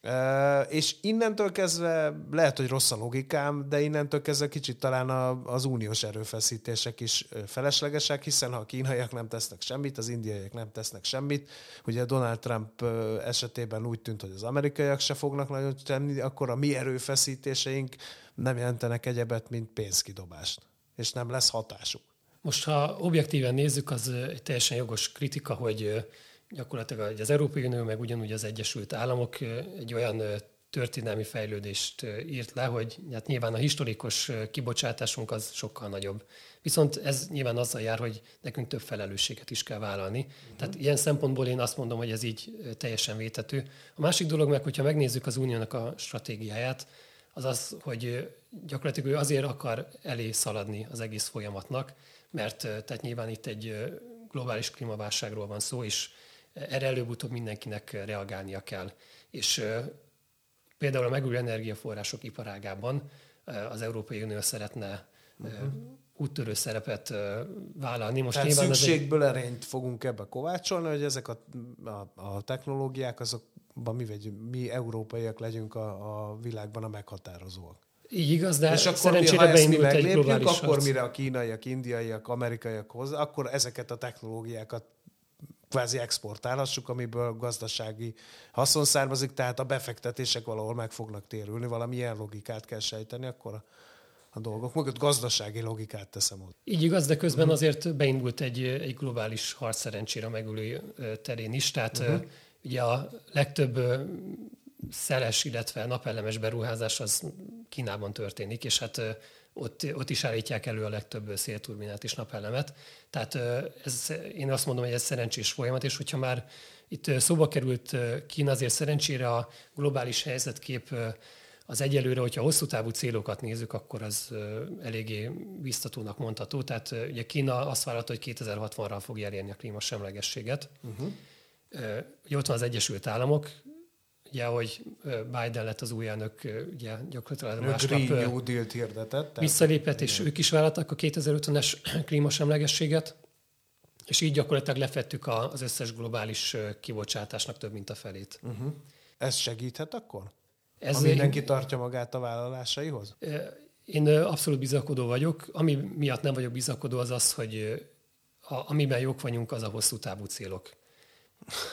E, és innentől kezdve, lehet, hogy rossz a logikám, de innentől kezdve kicsit talán a, az uniós erőfeszítések is feleslegesek, hiszen ha a kínaiak nem tesznek semmit, az indiaiak nem tesznek semmit, ugye Donald Trump esetében úgy tűnt, hogy az amerikaiak se fognak nagyon tenni, akkor a mi erőfeszítéseink nem jelentenek egyebet, mint pénzkidobást, és nem lesz hatásuk. Most, ha objektíven nézzük, az egy teljesen jogos kritika, hogy gyakorlatilag az Európai Unió, meg ugyanúgy az Egyesült Államok egy olyan történelmi fejlődést írt le, hogy hát nyilván a historikus kibocsátásunk az sokkal nagyobb. Viszont ez nyilván azzal jár, hogy nekünk több felelősséget is kell vállalni. Uh-huh. Tehát ilyen szempontból én azt mondom, hogy ez így teljesen vétető. A másik dolog meg, hogyha megnézzük az uniónak a stratégiáját, az az, hogy gyakorlatilag ő azért akar elé szaladni az egész folyamatnak, mert tehát nyilván itt egy globális klímaválságról van szó, és erre előbb-utóbb mindenkinek reagálnia kell. És például a megújuló energiaforrások iparágában az Európai Unió szeretne uh-huh. úttörő szerepet vállalni. Most tehát szükségből egy... erényt fogunk ebbe kovácsolni, hogy ezek a, a, a technológiák, azokban mi, vegyünk, mi európaiak legyünk a, a világban a meghatározóak. Így igaz, de és akkor szerencsére mi, ha ezt mi meglépjünk, akkor harc. Mire a kínaiak, indiaiak, amerikaiak hozzá, akkor ezeket a technológiákat kvázi exportálhassuk, amiből gazdasági haszon származik, tehát a befektetések valahol meg fognak térülni, valamilyen logikát kell sejteni, akkor a, a dolgok mögött gazdasági logikát teszem ott. Így igaz, de közben uh-huh. azért beindult egy, egy globális harc szerencsére a megülő terén is, tehát uh-huh. ugye a legtöbb szeles, illetve napelemes beruházás az Kínában történik, és hát ott, ott is állítják elő a legtöbb szélturbinát és napelemet. Tehát ez, én azt mondom, hogy ez szerencsés folyamat, és hogyha már itt szóba került Kína, azért szerencsére a globális helyzetkép az egyelőre, hogyha hosszú távú célokat nézzük, akkor az eléggé biztatónak mondható. Tehát ugye Kína azt vállalta, hogy kétezer-hatvanra fogja elérni a klímasemlegességet. Uh-huh. Ugye ott van az Egyesült Államok, ugye, hogy Biden lett az új elnök, ugye gyakorlatilag másnap visszalépett, és ők is vállalták a kétezer-ötvenes klímasemlegességet, és így gyakorlatilag lefettük az összes globális kibocsátásnak több mint a felét. Uh-huh. Ez segíthet akkor? Ez ha mindenki én... tartja magát a vállalásaihoz? Én abszolút bizakodó vagyok. Ami miatt nem vagyok bizakodó az az, hogy a, amiben jók vagyunk, az a hosszú távú célok.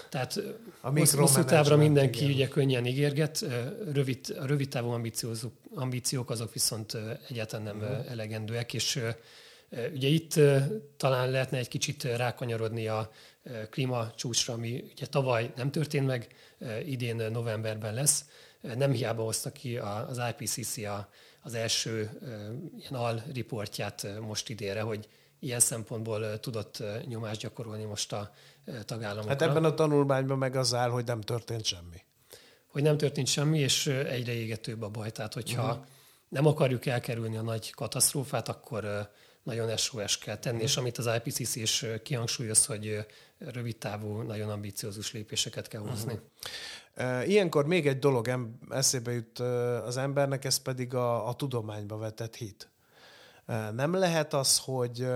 Tehát hosszú távra mindenki igen. ugye könnyen ígérget, rövid, a rövid távú ambíciók azok viszont egyáltalán nem uh-huh. elegendőek, és ugye itt talán lehetne egy kicsit rákanyarodni a klímacsúcsra, ami ugye tavaly nem történt meg, idén novemberben lesz. Nem hiába hozta ki az I P C C az első ilyen alriportját most idénre, hogy ilyen szempontból tudott nyomást gyakorolni most a tagállamokra. Hát ebben a tanulmányban meg az áll, hogy nem történt semmi. Hogy nem történt semmi, és egyre égetőbb a baj. Tehát, hogyha uh-huh. nem akarjuk elkerülni a nagy katasztrófát, akkor nagyon S O S kell tenni, uh-huh. és amit az I P C C is kihangsúlyoz, hogy rövidtávú, nagyon ambiciózus lépéseket kell hozni. Uh-huh. Ilyenkor még egy dolog eszébe jut az embernek, ez pedig a, a tudományba vetett hit. Nem lehet az, hogy,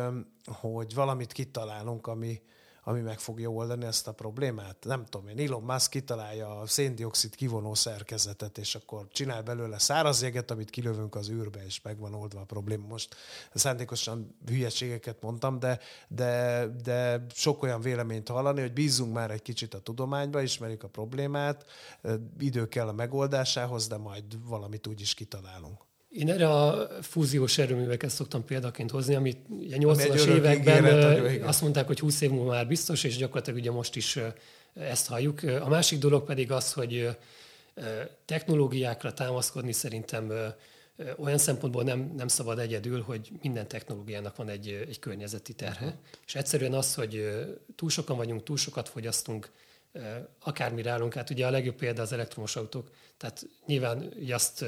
hogy valamit kitalálunk, ami, ami meg fogja oldani ezt a problémát? Nem tudom én, Elon Musk kitalálja a széndioxid kivonó szerkezetet, és akkor csinál belőle száraz jeget, amit kilövünk az űrbe, és meg van oldva a probléma. Most szándékosan hülyeségeket mondtam, de, de, de sok olyan véleményt hallani, hogy bízzunk már egy kicsit a tudományba, ismerjük a problémát, idő kell a megoldásához, de majd valamit úgyis kitalálunk. Én erre a fúziós erőműveket szoktam példaként hozni, amit a nyolcvanas években ígéret, azt mondták, hogy húsz év múlva már biztos, és gyakorlatilag ugye most is ezt halljuk. A másik dolog pedig az, hogy technológiákra támaszkodni szerintem olyan szempontból nem, nem szabad egyedül, hogy minden technológiának van egy, egy környezeti terhe. Uh-huh. És egyszerűen az, hogy túl sokan vagyunk, túl sokat fogyasztunk, akármire állunk, hát ugye a legjobb példa az elektromos autók, tehát nyilván azt,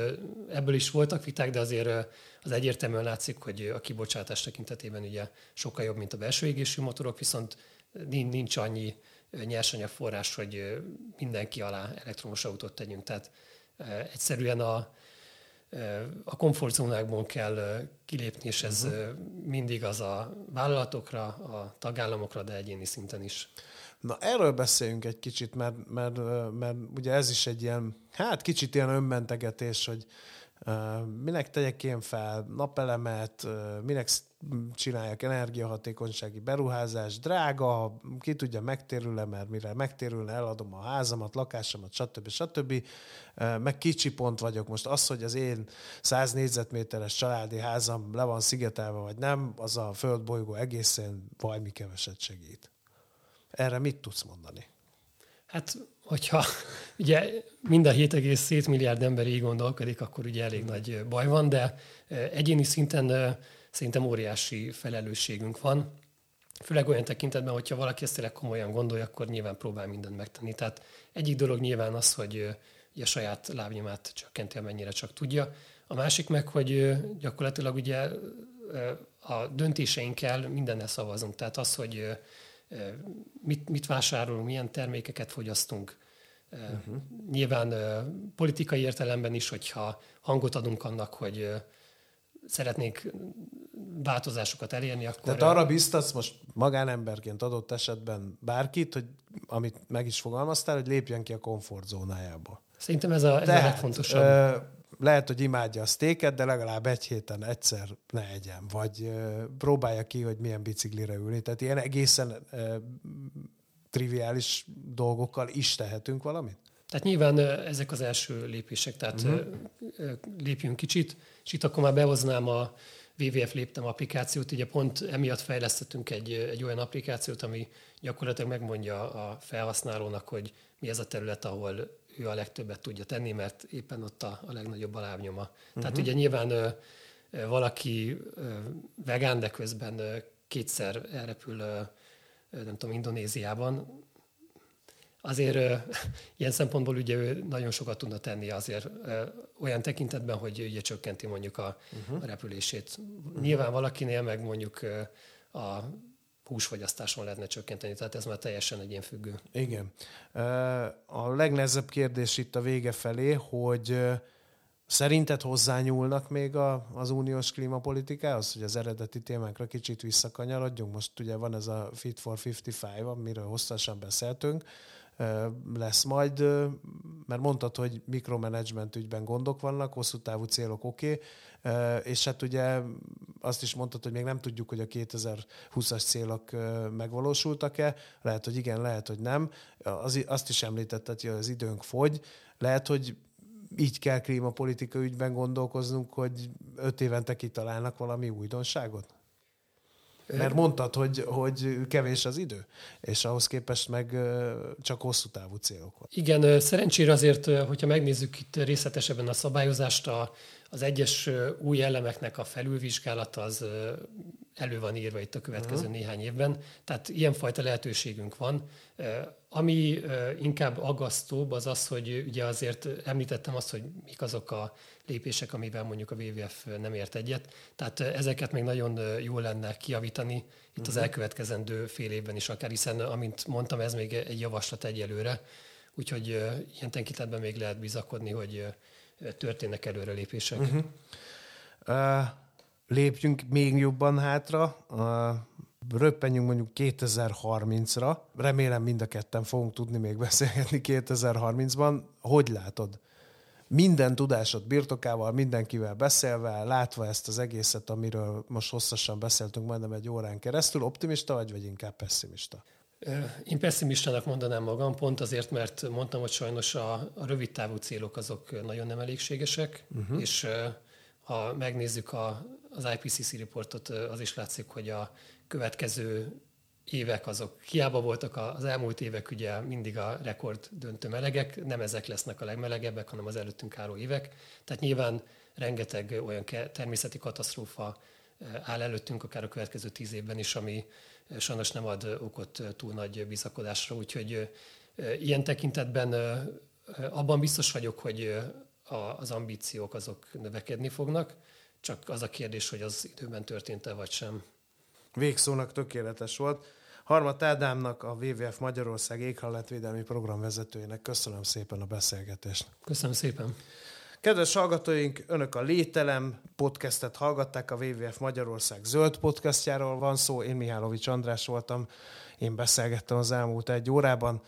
ebből is voltak viták, de azért az egyértelműen látszik, hogy a kibocsátás tekintetében ugye sokkal jobb, mint a belső égésű motorok, viszont nincs annyi nyersanyagforrás, hogy mindenki alá elektromos autót tegyünk, tehát egyszerűen a a komfortzónákból kell kilépni, és ez uh-huh. mindig az a vállalatokra, a tagállamokra, de egyéni szinten is. Na, erről beszéljünk egy kicsit, mert, mert, mert ugye ez is egy ilyen, hát kicsit ilyen önmentegetés, hogy uh, minek tegyek én fel napelemet, uh, minek csináljak energiahatékonysági beruházást, drága, ki tudja, megtérül-e, mert mire megtérülne, eladom a házamat, lakásomat, stb. stb. Uh, meg kicsi pont vagyok most. Az, hogy az én száz négyzetméteres családi házam le van szigetelve, vagy nem, az a földbolygó egészen valami keveset segít. Erre mit tudsz mondani? Hát, hogyha ugye mind a hét egész hét milliárd ember így gondolkodik, akkor ugye elég nagy baj van, de egyéni szinten szerintem óriási felelősségünk van. Főleg olyan tekintetben, hogyha valaki ezt tényleg komolyan gondolja, akkor nyilván próbál mindent megtenni. Tehát egyik dolog nyilván az, hogy a saját lábnyomát csökkenti, amennyire csak tudja. A másik meg, hogy gyakorlatilag ugye a döntéseinkkel mindennel szavazunk. Tehát az, hogy mit, mit vásárolunk, milyen termékeket fogyasztunk. Uh-huh. Nyilván politikai értelemben is, hogyha hangot adunk annak, hogy szeretnénk változásokat elérni, akkor... Tehát arra biztatsz most magánemberként adott esetben bárkit, hogy amit meg is fogalmaztál, hogy lépjen ki a komfortzónájába. Szerintem ez a, ez Tehát, a legfontosabb. Ö, lehet, hogy imádja a sztéket, de legalább egy héten egyszer ne egyen, vagy ö, próbálja ki, hogy milyen biciklire ülni. Tehát ilyen egészen ö, triviális dolgokkal is tehetünk valamit? Tehát nyilván ezek az első lépések, tehát uh-huh. lépjünk kicsit, és itt akkor már behoznám a dupla vé dupla vé ef Léptem applikációt, ugye pont emiatt fejlesztettünk egy, egy olyan applikációt, ami gyakorlatilag megmondja a felhasználónak, hogy mi ez a terület, ahol ő a legtöbbet tudja tenni, mert éppen ott a, a legnagyobb a lábnyoma. Uh-huh. Tehát ugye nyilván valaki vegán, de közben kétszer elrepül, nem tudom, Indonéziában. Azért ö, ilyen szempontból ugye ő nagyon sokat tudna tenni azért ö, olyan tekintetben, hogy ugye csökkenti mondjuk a, uh-huh. a repülését. Uh-huh. Nyilván valakinél meg mondjuk ö, a húsfogyasztáson lehetne csökkenteni, tehát ez már teljesen egy ilyen függő. Igen. A legnehezebb kérdés itt a vége felé, hogy szerinted hozzányúlnak még a, az uniós klímapolitikához, hogy az eredeti témákra kicsit visszakanyarodjunk? Most ugye van ez a Fit for ötvenöt, amiről hosszasan beszéltünk, lesz majd, mert mondtad, hogy mikromanagement ügyben gondok vannak, hosszú távú célok oké, okay, és hát ugye azt is mondtad, hogy még nem tudjuk, hogy a kétezer-húszas célok megvalósultak-e, lehet, hogy igen, lehet, hogy nem. Az, azt is említetted, hogy az időnk fogy, lehet, hogy így kell klímapolitika ügyben gondolkoznunk, hogy öt évente kitalálnak valami újdonságot? Mert mondtad, hogy, hogy kevés az idő, és ahhoz képest meg csak hosszú távú célok van. Igen, szerencsére azért, hogyha megnézzük itt részletesebben a szabályozást, az egyes új elemeknek a felülvizsgálata az elő van írva itt a következő uh-huh. néhány évben. Tehát ilyenfajta lehetőségünk van. Ami inkább aggasztóbb az az, hogy ugye azért említettem azt, hogy mik azok a lépések, amivel mondjuk a dupla vé dupla vé ef nem ért egyet. Tehát ezeket még nagyon jól lenne kijavítani itt uh-huh. az elkövetkezendő fél évben is akár, hiszen amint mondtam, ez még egy javaslat egyelőre. Úgyhogy ilyen tekintetben még lehet bizakodni, hogy történnek előrelépések. Uh-huh. Uh, lépjünk még jobban hátra. Uh... Röppenjünk mondjuk kétezer-harmincra, remélem mind a ketten fogunk tudni még beszélgetni kétezer-harmincban. Hogy látod? Minden tudásod birtokával, mindenkivel beszélve, látva ezt az egészet, amiről most hosszasan beszéltünk majdnem egy órán keresztül, optimista vagy, vagy inkább pessimista? Én pesszimistának mondanám magam, pont azért, mert mondtam, hogy sajnos a, a rövid távú célok azok nagyon nem elégségesek, uh-huh. és ha megnézzük a, az i pé cé cé riportot, az is látszik, hogy a következő évek azok hiába voltak, az elmúlt évek ugye mindig a rekord döntő melegek, nem ezek lesznek a legmelegebbek, hanem az előttünk álló évek. Tehát nyilván rengeteg olyan természeti katasztrófa áll előttünk, akár a következő tíz évben is, ami sajnos nem ad okot túl nagy bizakodásra. Úgyhogy ilyen tekintetben abban biztos vagyok, hogy az ambíciók azok növekedni fognak, csak az a kérdés, hogy az időben történt-e vagy sem. Végszónak tökéletes volt. Harmat Ádámnak, a dupla vé dupla vé ef Magyarország éghajlatvédelmi programvezetőjének köszönöm szépen a beszélgetést. Köszönöm szépen. Kedves hallgatóink, önök a Lételem podcastet hallgatták, a dupla vé dupla vé ef Magyarország zöld podcastjáról van szó. Én Mihálovics András voltam, én beszélgettem az elmúlt egy órában.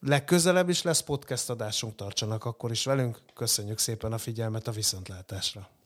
Legközelebb is lesz podcast adásunk, tartsanak akkor is velünk. Köszönjük szépen a figyelmet, a viszontlátásra.